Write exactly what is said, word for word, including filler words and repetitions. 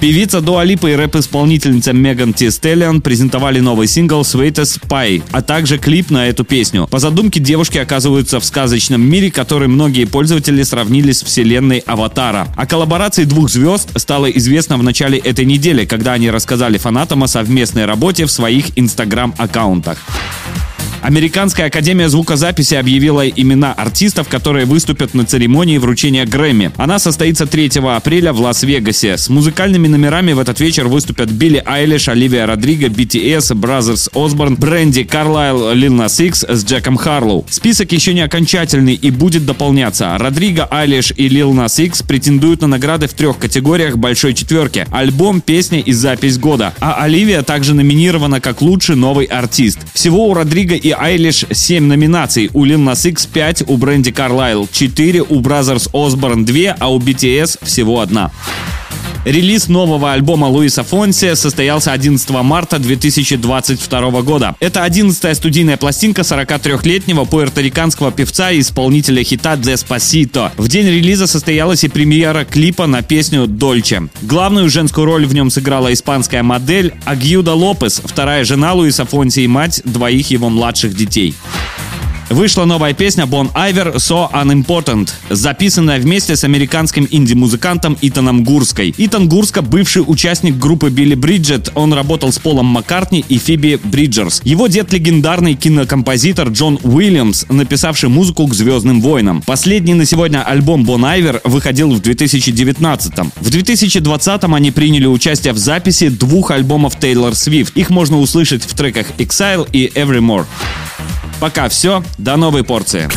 Певица Дуа Липа и рэп-исполнительница Меган Ти Стеллиан презентовали новый сингл «Sweetest Pie», а также клип на эту песню. По задумке девушки оказываются в сказочном мире, который многие пользователи сравнили с вселенной «Аватара». О коллаборации двух звезд стало известно в начале этой недели, когда они рассказали фанатам о совместной работе в своих инстаграм-аккаунтах. Американская Академия Звукозаписи объявила имена артистов, которые выступят на церемонии вручения Грэмми. Она состоится третьего апреля в Лас-Вегасе. С музыкальными номерами в этот вечер выступят Билли Айлиш, Оливия Родриго, би ти эс, Brothers Osborne, Брэнди Карлайл, Lil Nas X с Джеком Харлоу. Список еще не окончательный и будет дополняться. Родриго, Айлиш и Lil Nas X претендуют на награды в трех категориях большой четверки: альбом, песня и запись года. А Оливия также номинирована как лучший новый артист. Всего у Родриго и Айлиш семь номинаций, у Lil Nas X пять, у Брэнди Карлайл четыре, у Brothers Osborne два, а у би ти эс всего одна. Релиз нового альбома Луиса Фонси состоялся одиннадцатого марта две тысячи двадцать второго года. Это одиннадцатая студийная пластинка сорокатрёхлетнего пуэрториканского певца и исполнителя хита «Despacito». В день релиза состоялась и премьера клипа на песню «Dolce». Главную женскую роль в нем сыграла испанская модель Агьюда Лопес, вторая жена Луиса Фонси и мать двоих его младших детей. Вышла новая песня Bon Iver «So Unimportant», записанная вместе с американским инди-музыкантом Итаном Гурской. Итан Гурска — бывший участник группы Billy Bridget, он работал с Полом Маккартни и Фиби Бриджерс. Его дед — легендарный кинокомпозитор Джон Уильямс, написавший музыку к «Звездным войнам». Последний на сегодня альбом Bon Iver выходил в две тысячи девятнадцатом. В две тысячи двадцатом они приняли участие в записи двух альбомов Тейлор Свифт. Их можно услышать в треках «Exile» и «Evermore». Пока все. До новой порции.